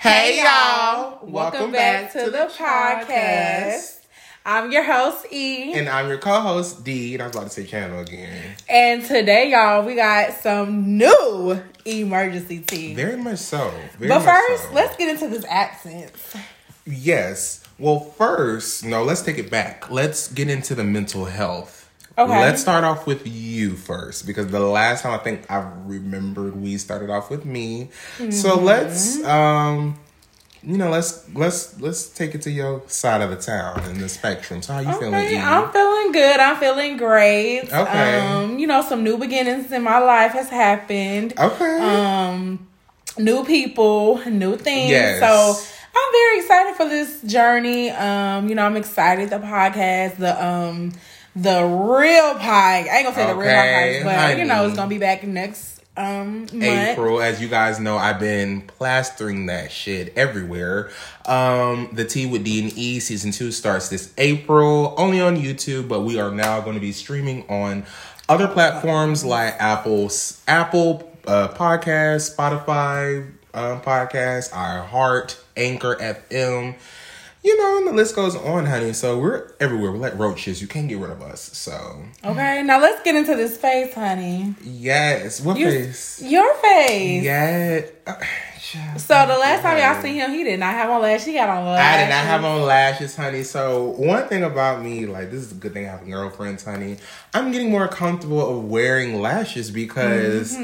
Hey y'all, welcome back to the podcast. I'm your host E. And I'm your co-host D. And I was about to say channel again. And today y'all, we got some new emergency tea. Very much so. But first, let's get into this accents. Yes. Well, first, no, let's take it back. Let's get into the mental health. Okay. Let's start off with you first, because the last time I think I remembered we started off with me. Mm-hmm. So let's, let's take it to your side of the town and the spectrum. So how you feeling? Eve? I'm feeling good. I'm feeling great. Okay. Some new beginnings in my life has happened. Okay. New people, new things. Yes. So I'm very excited for this journey. I'm excited. The podcast, the real pie. I ain't gonna say the real pie, but honey, it's gonna be back next month. April. As you guys know, I've been plastering that shit everywhere. The Tea with D and E season 2 starts this April, only on YouTube, but we are now going to be streaming on other platforms like Apple Podcasts, Spotify Podcasts, iHeart, Anchor FM. And the list goes on, honey. So we're everywhere. We're like roaches. You can't get rid of us. So okay, now let's get into this face, honey. Yes, face? Your face. Yeah. So the last time y'all seen him, he did not have on lashes. He got on lashes. I did not have on lashes, honey. So one thing about me, this is a good thing I have girlfriends, honey. I'm getting more comfortable of wearing lashes because,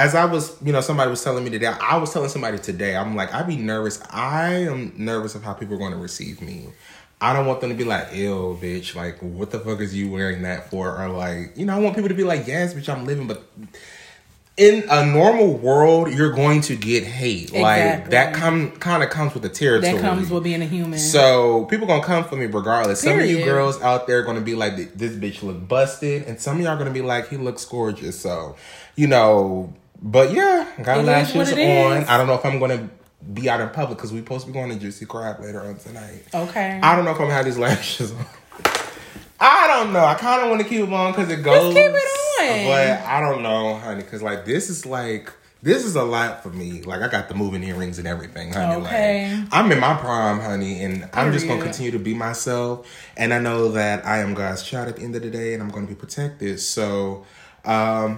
as I was, somebody was telling me today, I was telling somebody today, I'm like, I'd be nervous. I am nervous of how people are going to receive me. I don't want them to be like, ew, bitch, like, what the fuck is you wearing that for? Or like, I want people to be like, yes, bitch, I'm living. But in a normal world, you're going to get hate. Exactly. Like, that kind of comes with the territory. That comes with being a human. So people going to come for me regardless. Period. Some of you girls out there are going to be like, this bitch look busted. And some of y'all are going to be like, he looks gorgeous. So, But yeah, got lashes on. I don't know if I'm going to be out in public because we're supposed to be going to Juicy Crab later on tonight. Okay. I don't know if I'm going to have these lashes on. I don't know. I kind of want to keep them on because it goes. Let's keep it on. But I don't know, honey, because this is a lot for me. Like, I got the moving earrings and everything, honey. Okay. Like, I'm in my prime, honey, and I'm just going to continue to be myself. And I know that I am God's child at the end of the day, and I'm going to be protected. So I'm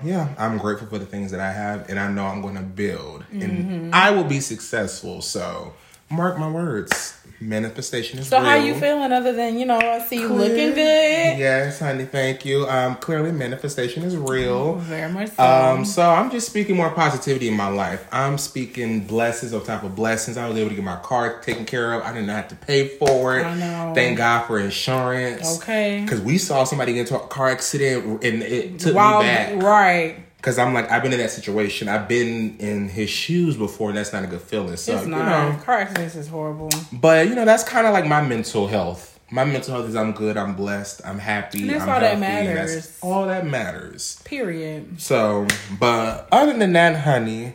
grateful for the things that I have, and I know I'm going to build, and I will be successful. So mark my words, manifestation is real. So how you feeling other than, I see you looking good? Yes, honey, thank you. Clearly manifestation is real. Very much so. So I'm just speaking more positivity in my life. I'm speaking blessings on top of blessings. I was able to get my car taken care of. I didn't have to pay for it. I know. Thank God for insurance. Okay. Because we saw somebody get into a car accident and it took me back. Right. Because I'm like, I've been in that situation. I've been in his shoes before, and that's not a good feeling. So, it's not. Car accidents is horrible. But, that's kind of like my mental health. My mental health is I'm good, I'm blessed, I'm happy, and that's I'm all healthy. That matters. And that's all that matters. Period. So, but other than that, honey.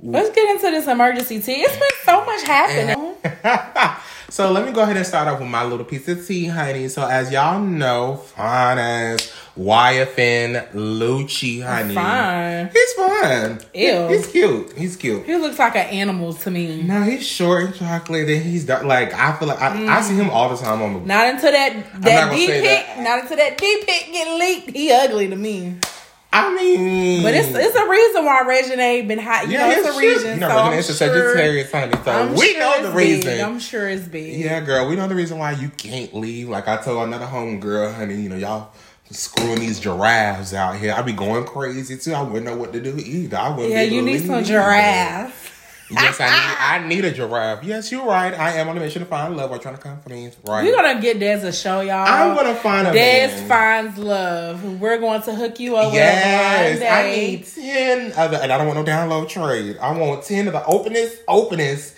Let's get into this emergency tea. It's been so much happening. So, let me go ahead and start off with my little piece of tea, honey. So, as y'all know, fine as YFN Lucci, honey. Fine. He's fine. Ew. He's cute. He's cute. He looks like an animal to me. No, he's short and chocolate, and he's dark. Like, I feel like I see him all the time on the. Not until that D pic. Not until that D pic get leaked. He ugly to me. I mean, but it's a reason why Reginae been hot. It's a reason. Reginaine's a Sagittarius, honey. So we know the reason. I'm sure it's big. Yeah, girl, we know the reason why you can't leave. Like I told another homegirl, honey, y'all screwing these giraffes out here. I be going crazy too. I wouldn't know what to do either. I wouldn't. Yeah, you need some giraffes. Yes, I need a giraffe. Yes, you're right. I am on a mission to find love. We're trying to come for me. Right. We're going to get Dez a show, y'all. I'm going to find a Dez man. Finds love. We're going to hook you up with a blind date. I need 10 other, and I don't want no download trade. I want 10 of the openest.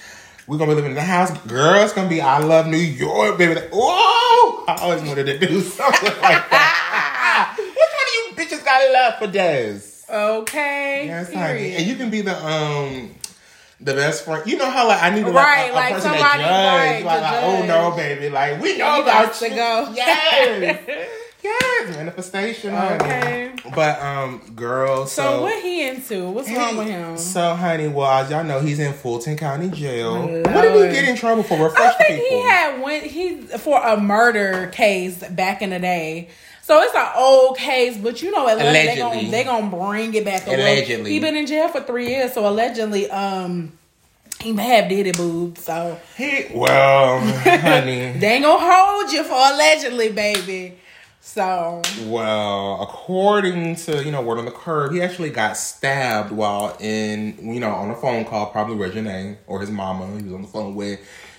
We're going to be living in the house. Girl, it's going to be I Love New York, baby. Whoa! I always wanted to do something like that. Which one of you bitches got love for Dez? Okay. Yes, honey. And you can be the best friend. You know how I need to a person that judge. Like, oh no, baby. Like, we know about you. To go. Yes. Yes, manifestation. Okay. Honey. But girl, so what he into? What's wrong with him? So, honey, well, as y'all know, he's in Fulton County Jail. Lord. What did he get in trouble for? Refresh the people. I think he had for a murder case back in the day. So it's an old case, but you know, allegedly they're gonna bring it back. Allegedly, he been in jail for 3 years, so allegedly, he may have did it, boob. So honey, they ain't gonna hold you for allegedly, baby. So, well, according to, you know, word on the curb, he actually got stabbed while on a phone call, probably Reginae or his mama he was on the phone with.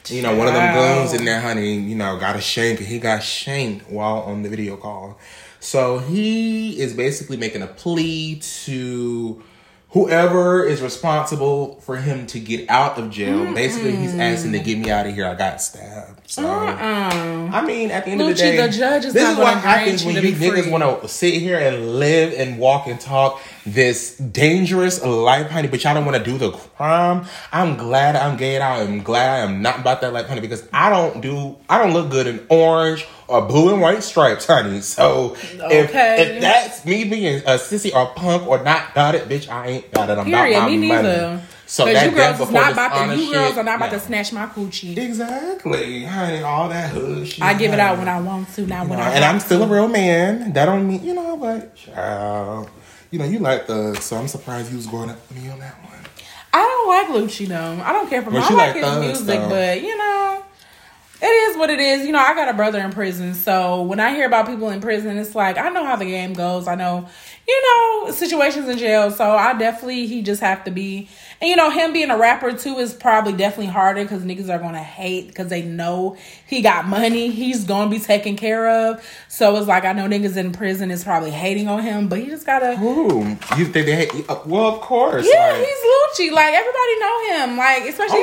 You know, one of them goons in there, honey, you know, got a shank. He got shanked while on the video call. So he is basically making a plea to whoever is responsible for him to get out of jail. Mm-mm. Basically, he's asking to get me out of here. I got stabbed. So, I mean, at the end of the day, the judge is this is what happens when you niggas want to sit here and live and walk and talk this dangerous life, honey, but y'all don't want to do the crime. I'm glad I'm gay. I'm glad I'm not about that life, honey, because I don't look good in orange or blue and white stripes, honey. So if that's me being a sissy or punk or not about it, bitch, I ain't about it. I'm about my money. So you girls are not about to snatch my coochie. Exactly, honey. All that hood shit. I give it out when I want to, not when I want to. And I'm still a real man. That don't mean, you know, but child, you know, you like thugs, so I'm surprised you was going up with me on that one. I don't like Lucci though. I don't care for him. I like his music, but you know. It is what it is. You know, I got a brother in prison. So when I hear about people in prison, it's like, I know how the game goes. I know, you know, situations in jail. So he just have to be. And, you know, him being a rapper, too, is probably definitely harder because niggas are going to hate because they know he got money. He's going to be taken care of. So it's like, I know niggas in prison is probably hating on him, but he just got to. You think they hate you? Well, of course. Yeah, he's Lucci. Like, everybody know him. Like, especially I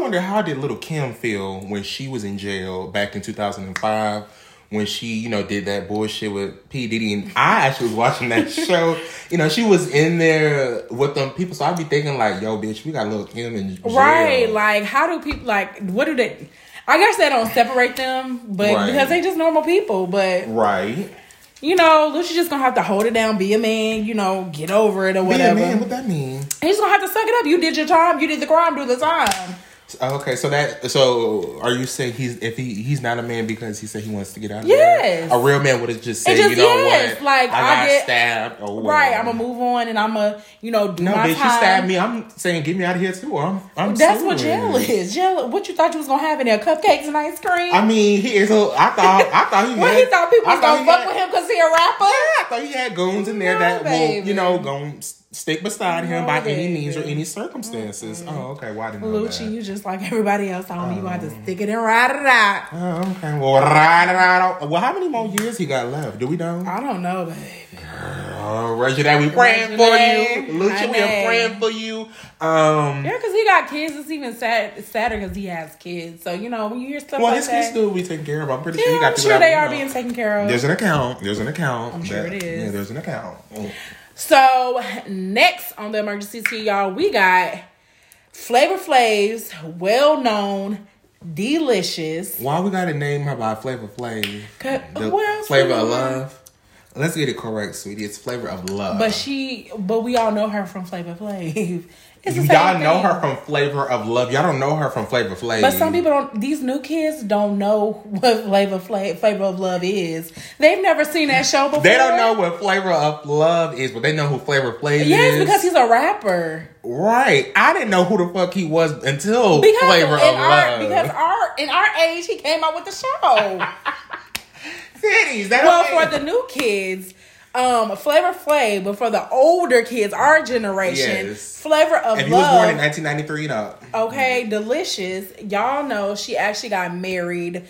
wonder how did Little Kim feel when she was in jail back in 2005 when she, you know, did that bullshit with P. Diddy. And I actually was watching that show. You know, she was in there with them people. So I'd be thinking like, yo, bitch, we got Lil' Kim in jail. Right. Like, how do people, like, what do they... I guess they don't separate them, but because they just normal people. But... Right. You know, Lucci just gonna have to hold it down, be a man, you know, get over it or whatever. Be a man, what that mean? He's gonna have to suck it up. You did your time. You did the crime. Do the time. Okay, so are you saying he's not a man because he said he wants to get out of there? A real man would have just said, you know what, like, I got stabbed or whatever. Right, I'm gonna move on and I'm gonna, you know, do my time. No, bitch, you stabbed me. I'm saying get me out of here too. That's what jail is. Jail, what you thought you was gonna have in there? Cupcakes and ice cream? I mean, I thought he he thought people was gonna fuck with him because he a rapper? Yeah, I thought he had goons in there will, you know, gonna stick beside him by any means or any circumstances. Mm-hmm. Oh, okay. Well, I didn't know that. Lucci, you just like everybody else. I don't mean you have to stick it and ride it out. Oh, okay. Well, ride it out. Well, how many more years he got left? Do we know? I don't know, baby. Girl, Reginae, we praying for you. Lucci, we are praying for you. Yeah, because he got kids. It's even sadder because he has kids. So, you know, when you hear stuff like that. Well, his kids do be taken care of. I'm pretty sure he got people. I'm sure they are being taken care of. There's an account. I'm sure it is. Yeah, there's an account. Mm. So, next on the emergency tea, y'all, we got Flavor Flav's well-known Delicious. Why we got to name her by Flavor Flav? Flavor of Love. Let's get it correct, sweetie. It's Flavor of Love. But we all know her from Flavor Flav. Y'all know her from Flavor of Love. Y'all don't know her from Flavor Flav. But some people don't. These new kids don't know what Flavor of Love is. They've never seen that show before. They don't know what Flavor of Love is, but they know who Flavor Flav is. Yes, because he's a rapper. Right. I didn't know who the fuck he was until Flavor of Love. Because in our age, he came out with the show. Cities. For the new kids. Flavor Flav, but for the older kids, our generation, Flavor of Love. And he was born in 1993 though. Okay, Delicious. Y'all know she actually got married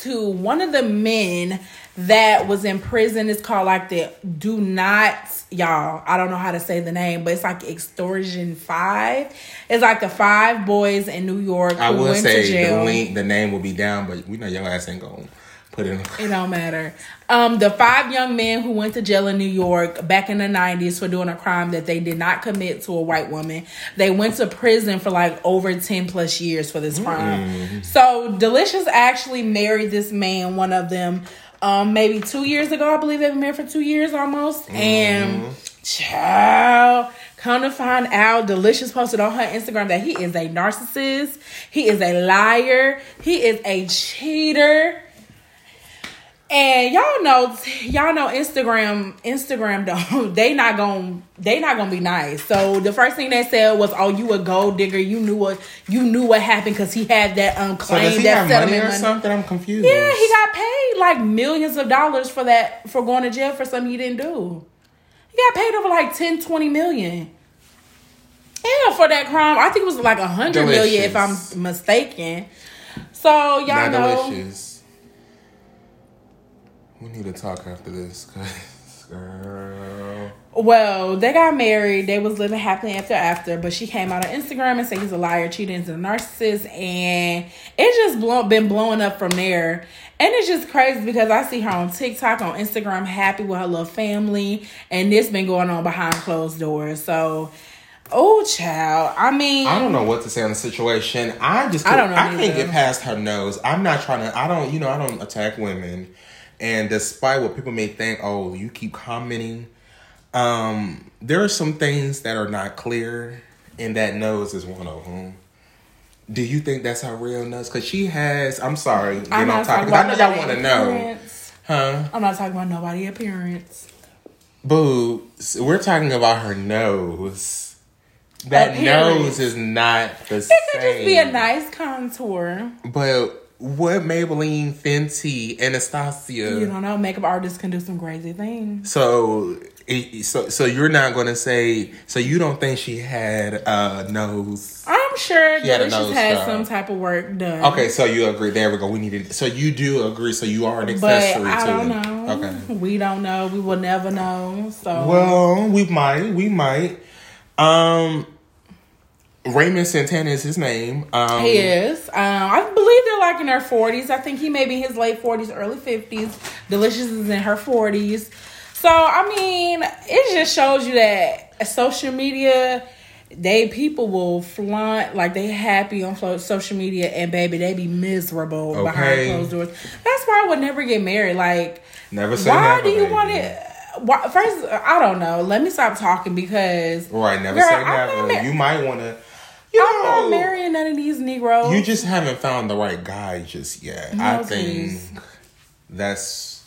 to one of the men that was in prison. It's called like I don't know how to say the name, but it's like Extortion 5. It's like the 5 boys in New York who went to jail. The name will be down, but we know your ass ain't going. Put it in. It don't matter. The 5 young men who went to jail in New York back in the 90s for doing a crime that they did not commit to a white woman. They went to prison for like over 10 plus years for this crime. So Delicious actually married this man, one of them, maybe 2 years ago. I believe they've been married for 2 years almost. Mm-hmm. And child, come to find out, Delicious posted on her Instagram that he is a narcissist. He is a liar. He is a cheater. And y'all know Instagram don't, they not gonna be nice. So the first thing they said was, "Oh, you a gold digger. You knew what happened because he had that unclaimed." So does he have money or something? I'm confused. Yeah, he got paid like millions of dollars for that, for going to jail for something he didn't do. He got paid over like 10, 20 million. Yeah, for that crime. I think it was like 100 million if I'm mistaken. So y'all not know. Delicious. We need to talk after this, cause girl. Well, they got married. They was living happily after, but she came out on Instagram and said he's a liar, cheating, and a narcissist, and it's just been blowing up from there. And it's just crazy because I see her on TikTok, on Instagram, happy with her little family, and this been going on behind closed doors. So, oh child, I mean, I don't know what to say on the situation. I can't get past her nose. I'm not trying to. I don't attack women. And despite what people may think, oh, you keep commenting, there are some things that are not clear, and that nose is one of them. Do you think that's her real nose? Because she has, I'm sorry, I'm not talking about I know y'all want to know. Huh? I'm not talking about nobody's appearance. Boo, we're talking about her nose. That appearance. Nose is not the same. It could just be a nice contour. But what Maybelline, Fenty, Anastasia? You don't know. Makeup artists can do some crazy things. So you're not going to say. So you don't think she had a nose? I'm sure Delicious had some type of work done. Okay, so you agree? There we go. We needed. So you do agree? So you are an accessory. But I don't know. Okay, we don't know. We will never know. So well, we might. Raymond Santana is his name. He is. I believe they're like in their 40s. I think he may be in his late 40s, early 50s. Delicious is in her 40s. So, I mean, it just shows you that social media, people will flaunt, like they happy on social media, and baby, they be miserable behind closed doors. That's why I would never get married. Like, never say why never, do you baby. Want it? First, I don't know. Let me stop talking because... Right, never girl, say never. You might want to... I'm not marrying none of these Negroes. You just haven't found the right guy just yet. No, I think that's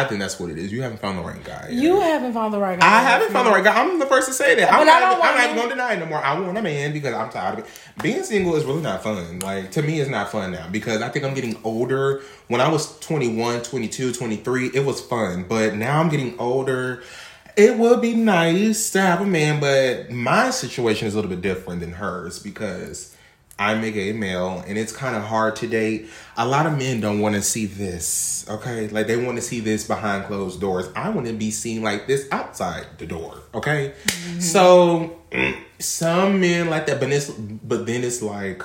what it is. You haven't found the right guy yet. You haven't found the right guy. I haven't found the right guy. I'm the first to say that. I'm not going to deny it no more. I want a man because I'm tired of it. Being single is really not fun. Like, to me, it's not fun now because I think I'm getting older. When I was 21, 22, 23, it was fun. But now I'm getting older. It would be nice to have a man, but my situation is a little bit different than hers because I'm a gay male and it's kind of hard to date. A lot of men don't want to see this, okay? Like, they want to see this behind closed doors. I want to be seen like this outside the door, okay? Mm-hmm. So, some men like that, but then it's like,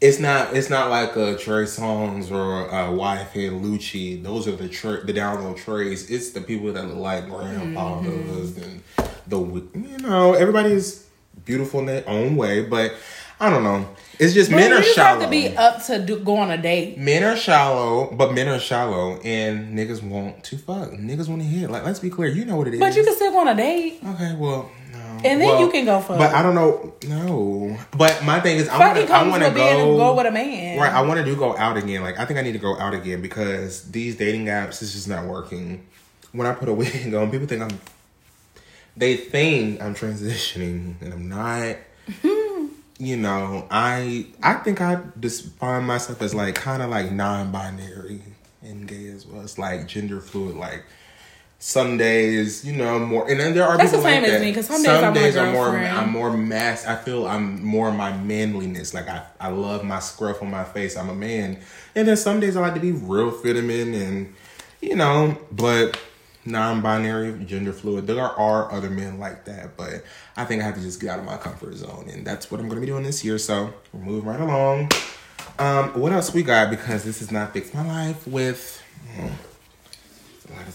it's not like a Trey Songz or a YFN Lucci. Those are the down-low Treys. It's the people that look like grandfathers and everybody's beautiful in their own way. But I don't know. It's just men are shallow. You have to be up to go on a date. Men are shallow, and niggas want to fuck. Niggas want to hit. Like, let's be clear. You know what it is. But you can still go on a date. Okay, well. And then you can go fuck. But I don't know. No. But my thing is, I want to go with a man. Right. I want to go out again. Like, I think I need to go out again because these dating apps, it's just not working. When I put a wig on, people think they think I'm transitioning, and I'm not. You know, I think I just find myself as like kind of like non-binary and gay as well. It's like gender fluid, like. Some days, you know, more, and then there are that's people the same like as that. Me, because some days I'm more. I'm more masked. I feel I'm more my manliness. Like I love my scruff on my face. I'm a man, and then some days I like to be real feminine, and you know, but non-binary, gender fluid. There are other men like that, but I think I have to just get out of my comfort zone, and that's what I'm going to be doing this year. So we're moving right along. What else we got? Because this is not Fix My Life with.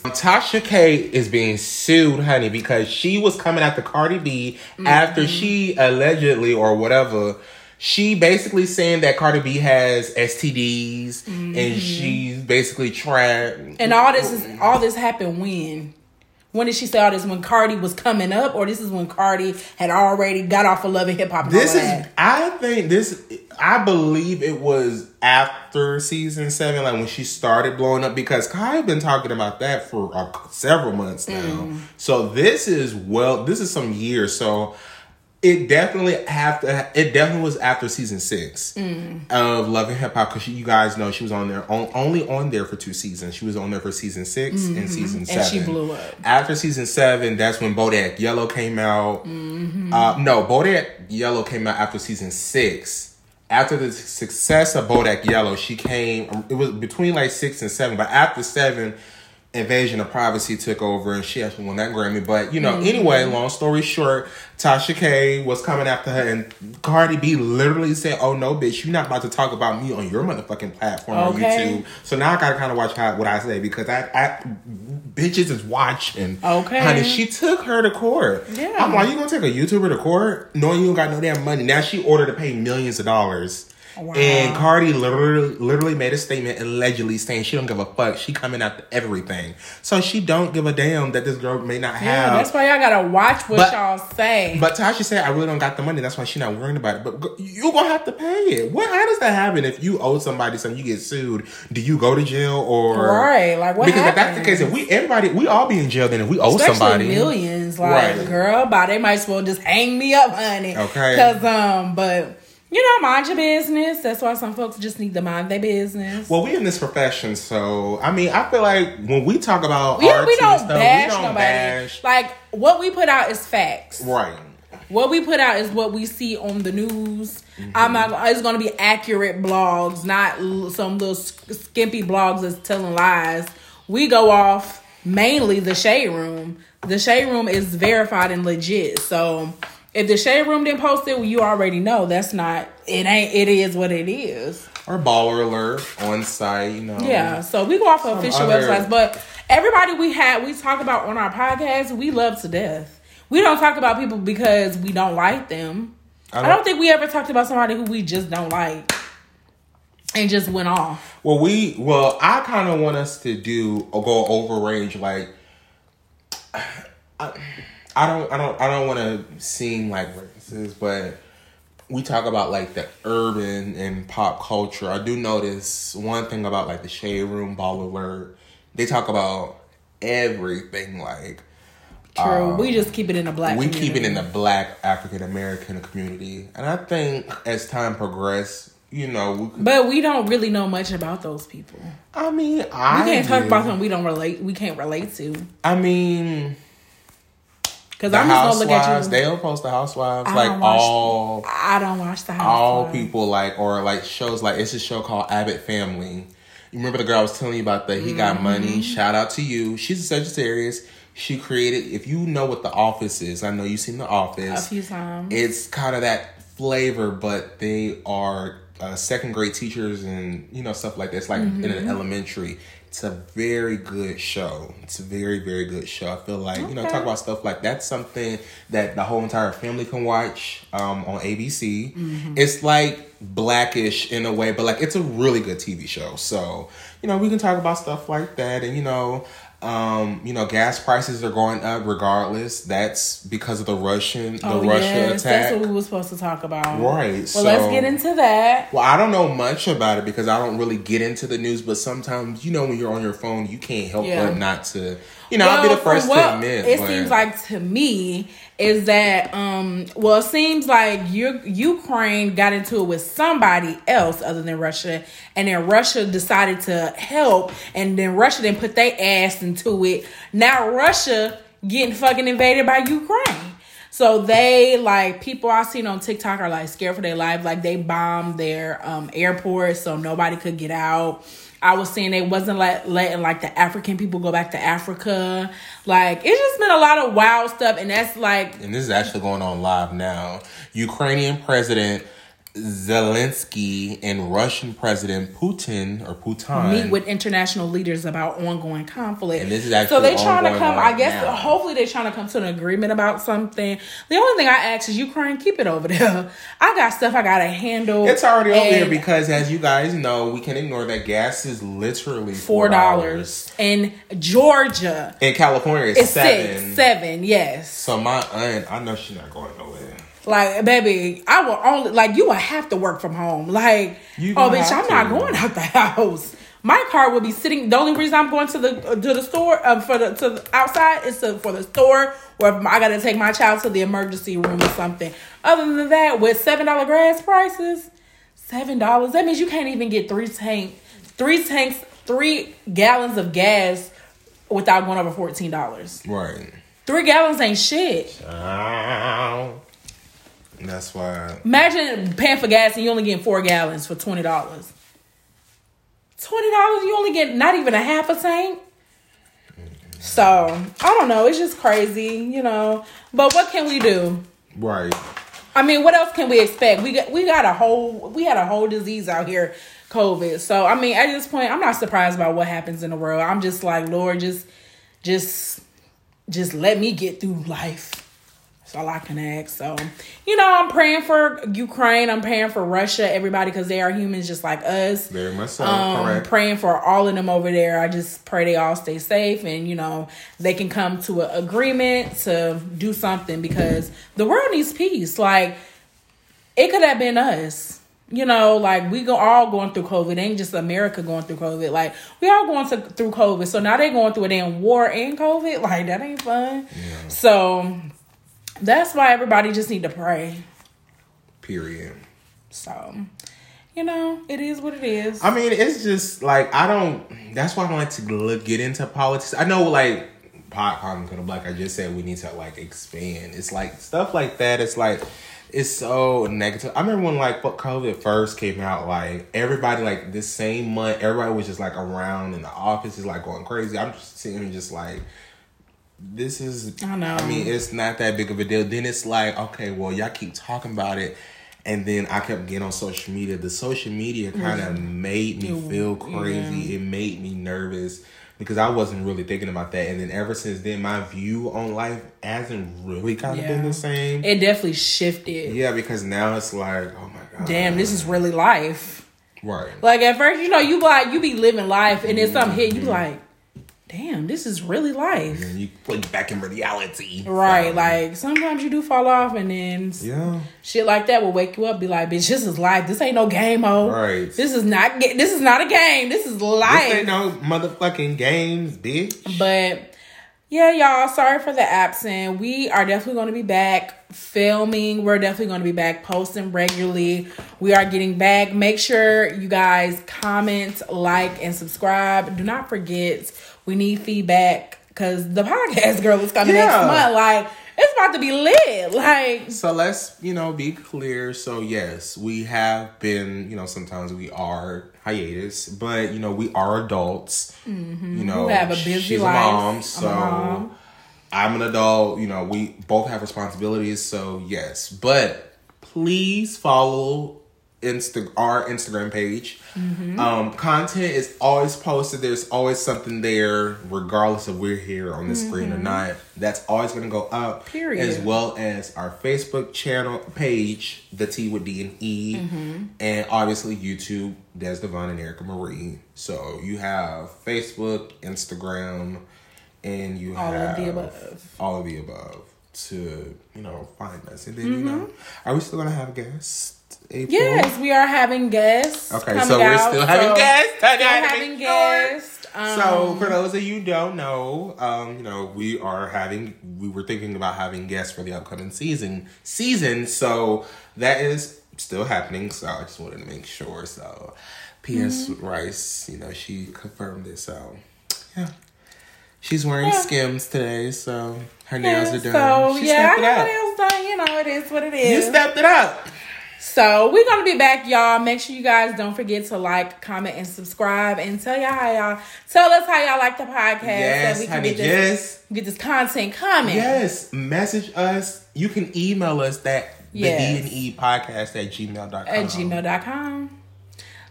Tasha K is being sued, honey, because she was coming after Cardi B after she allegedly or whatever She basically saying that Cardi B has STDs, mm-hmm. and she's basically trying. And all this happened when? When did she say all this? When Cardi was coming up, or this is when Cardi had already got off of Love and Hip Hop? This is, I believe it was after season 7, like when she started blowing up, because Kai's been talking about that for several months now. Mm. So this is some years. So it definitely was after season 6 of Love and Hip Hop, because you guys know she was on there only on there for 2 seasons. She was on there for season 6 and season 7. And she blew up. After season 7, that's when Bodak Yellow came out. Mm-hmm. No, Bodak Yellow came out after season 6. After the success of Bodak Yellow, she came. It was between like 6 and 7, but after 7. Invasion of Privacy took over, and she actually won that Grammy. But, you know, anyway, long story short, Tasha K was coming after her, and Cardi B literally said, "Oh, no, bitch, you're not about to talk about me on your motherfucking platform on YouTube. So now I got to kind of watch what I say, because bitches is watching." Okay. Honey, she took her to court. Yeah. I'm like, you going to take a YouTuber to court knowing you don't got no damn money? Now she ordered to pay millions of dollars. Wow. And Cardi literally made a statement allegedly saying she don't give a fuck. She coming after everything. So she don't give a damn that this girl may not have. Yeah, that's why y'all gotta watch what y'all say. But Tasha said, "I really don't got the money. That's why she not worrying about it." But you gonna have to pay it. How does that happen? If you owe somebody something, you get sued. Do you go to jail or right? Like what? Because happens? If that's the case, if we all be in jail then if we owe especially somebody millions. Like right. Girl, bye. They might as well just hang me up, honey. Okay. Cause but. You know, mind your business. That's why some folks just need to mind their business. Well, we in this profession, so I mean, I feel like when we talk about art and stuff, we don't bash nobody. Like, what we put out is facts. Right. What we put out is what we see on the news. Mm-hmm. It's going to be accurate blogs, not some little skimpy blogs that's telling lies. We go off mainly the Shade Room. The Shade Room is verified and legit, so... If the Shade Room didn't post it, well, you already know that's not. It ain't. It is what it is. Or Baller Alert on site, you know. Yeah, so we go off of official websites, but everybody we talk about on our podcast, we love to death. We don't talk about people because we don't like them. I don't think we ever talked about somebody who we just don't like and just went off. Well, I kind of want us to go over rage, like. I don't want to seem like racist, but we talk about like the urban and pop culture. I do notice one thing about like the Shade Room, Baller Alert. They talk about everything. Like, true, we just keep it in the black. We community. Keep it in the black African American community, and I think as time progressed. You know, but we don't really know much about those people. I mean, we can't talk about something we can't relate to. I mean. Because I'm just gonna look at you. They'll post the Housewives. I don't watch the Housewives. All people or shows like it's a show called Abbott Family. You remember the girl I was telling you about that? He got money. Shout out to you. She's a Sagittarius. She created. If you know what The Office is, I know you've seen The Office a few times. It's kind of that flavor, but they are second grade teachers and you know stuff like that. It's like in an elementary. It's a very good show. It's a very, very good show. I feel like, you know, talk about stuff like that's something that the whole entire family can watch on ABC. Mm-hmm. It's like Blackish in a way, but like it's a really good TV show. So, you know, we can talk about stuff like that. And, you know, gas prices are going up regardless. That's because of the Russia attack. That's what we were supposed to talk about. Right. Well, so, let's get into that. Well, I don't know much about it because I don't really get into the news. But sometimes, you know, when you're on your phone, you can't help but not to. You know, I'll be the first to admit. It seems like to me is that, it seems like Ukraine got into it with somebody else other than Russia. And then Russia decided to help. And then Russia didn't put their ass into it. Now Russia getting fucking invaded by Ukraine. So they, people I've seen on TikTok are, scared for their life. Like, they bombed their airport so nobody could get out. I was seeing they wasn't letting the African people go back to Africa. Like, it's just been a lot of wild stuff. And that's like... And this is actually going on live now. Ukrainian president Zelensky and Russian President Putin or Putin meet with international leaders about ongoing conflict. And this is actually so they're trying to come, I guess. Hopefully they're trying to come to an agreement about something. The only thing I ask is Ukraine, keep it over there. I got stuff I gotta handle. It's already over there because, as you guys know, we can ignore that gas is literally $4 in Georgia. In California, it's seven. Yes. So my aunt, I know she's not going nowhere. Like, baby, I will only, like, you will have to work from home. Like, oh, bitch, I'm not going out the house. My car will be sitting. The only reason I'm going to the store for the store, or if I got to take my child to the emergency room or something. Other than that, with $7 gas prices, $7, that means you can't even get three gallons of gas without going over $14. Right. 3 gallons ain't shit. That's why. Imagine paying for gas and you only getting 4 gallons for $20. $20, you only get not even a half a tank. So I don't know. It's just crazy, you know. But what can we do? Right. I mean, what else can we expect? We had a whole disease out here, COVID. So I mean, at this point, I'm not surprised by what happens in the world. I'm just like, Lord, just let me get through life. All I can ask. So, you know, I'm praying for Ukraine. I'm praying for Russia, everybody, because they are humans just like us. Very much so. Correct. Praying for all of them over there. I just pray they all stay safe and, you know, they can come to an agreement to do something because the world needs peace. Like, it could have been us. You know, like, we all going through COVID. It ain't just America going through COVID. Like, we all going through COVID. So now they going through a damn war and COVID. Like, that ain't fun. Yeah. So that's why everybody just need to pray. Period. So, you know, it is what it is. I mean, it's just like, that's why I don't like to get into politics. I know, like, like I just said, we need to, like, expand. It's like, stuff like that. It's like, it's so negative. I remember when, like, COVID first came out, like, everybody, like, this same month, everybody was just, like, around in the office is, like, going crazy. I'm just sitting here just, like, this is, I know. I mean, it's not that big of a deal. Then it's like, okay, well, y'all keep talking about it. And then I kept getting on social media. The social media kind of made me feel crazy. Yeah. It made me nervous because I wasn't really thinking about that. And then ever since then, my view on life hasn't really kind of been the same. It definitely shifted. Yeah, because now it's like, oh my God. Damn, this is really life. Right. Like at first, you know, you be living life and then something hit, you be like, damn, this is really life. And then you play back in reality. Right. So, like, sometimes you do fall off and then shit like that will wake you up, be like, bitch, this is life. This ain't no game, oh. Right. This is not a game. This is life. This ain't no motherfucking games, bitch. But, yeah, y'all, sorry for the absence. We are definitely going to be back filming. We're definitely going to be back posting regularly. We are getting back. Make sure you guys comment, like, and subscribe. Do not forget, we need feedback because the podcast girl is coming next month. Like, it's about to be lit. Like, so let's, you know, be clear. So yes, we have been, you know, sometimes we are hiatus, but you know, we are adults. Mm-hmm. You know, we have a busy she's life. A mom, so I'm an adult. You know, we both have responsibilities. So yes, but please follow our Instagram page. Mm-hmm. Content is always posted. There's always something there, regardless of we're here on the screen or not. That's always going to go up. Period. As well as our Facebook channel page, The Tea with D and E, and obviously YouTube, Des Devon and Erica Marie. So you have Facebook, Instagram, and you have all of the above to, you know, find us. And then, you know, are we still going to have guests? April? Yes, we are having guests. Okay, so we're still having guests. So for those of you who don't know, you know, we were thinking about having guests for the upcoming season. So that is still happening. So I just wanted to make sure. So P.S. Rice, you know, she confirmed it. So yeah. She's wearing skims today, so her nails are done. So she stepped it up. Nails done. You know, it is what it is. You stepped it up. So we're going to be back, y'all. Make sure you guys don't forget to like, comment, and subscribe. And tell us how y'all like the podcast. Yes, so we can get this content coming. Yes, message us. You can email us that The D&E podcast at gmail.com. At gmail.com.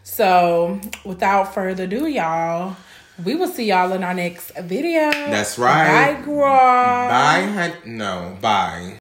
So, without further ado, y'all, we will see y'all in our next video. That's right. Bye, girl. Bye. No, bye.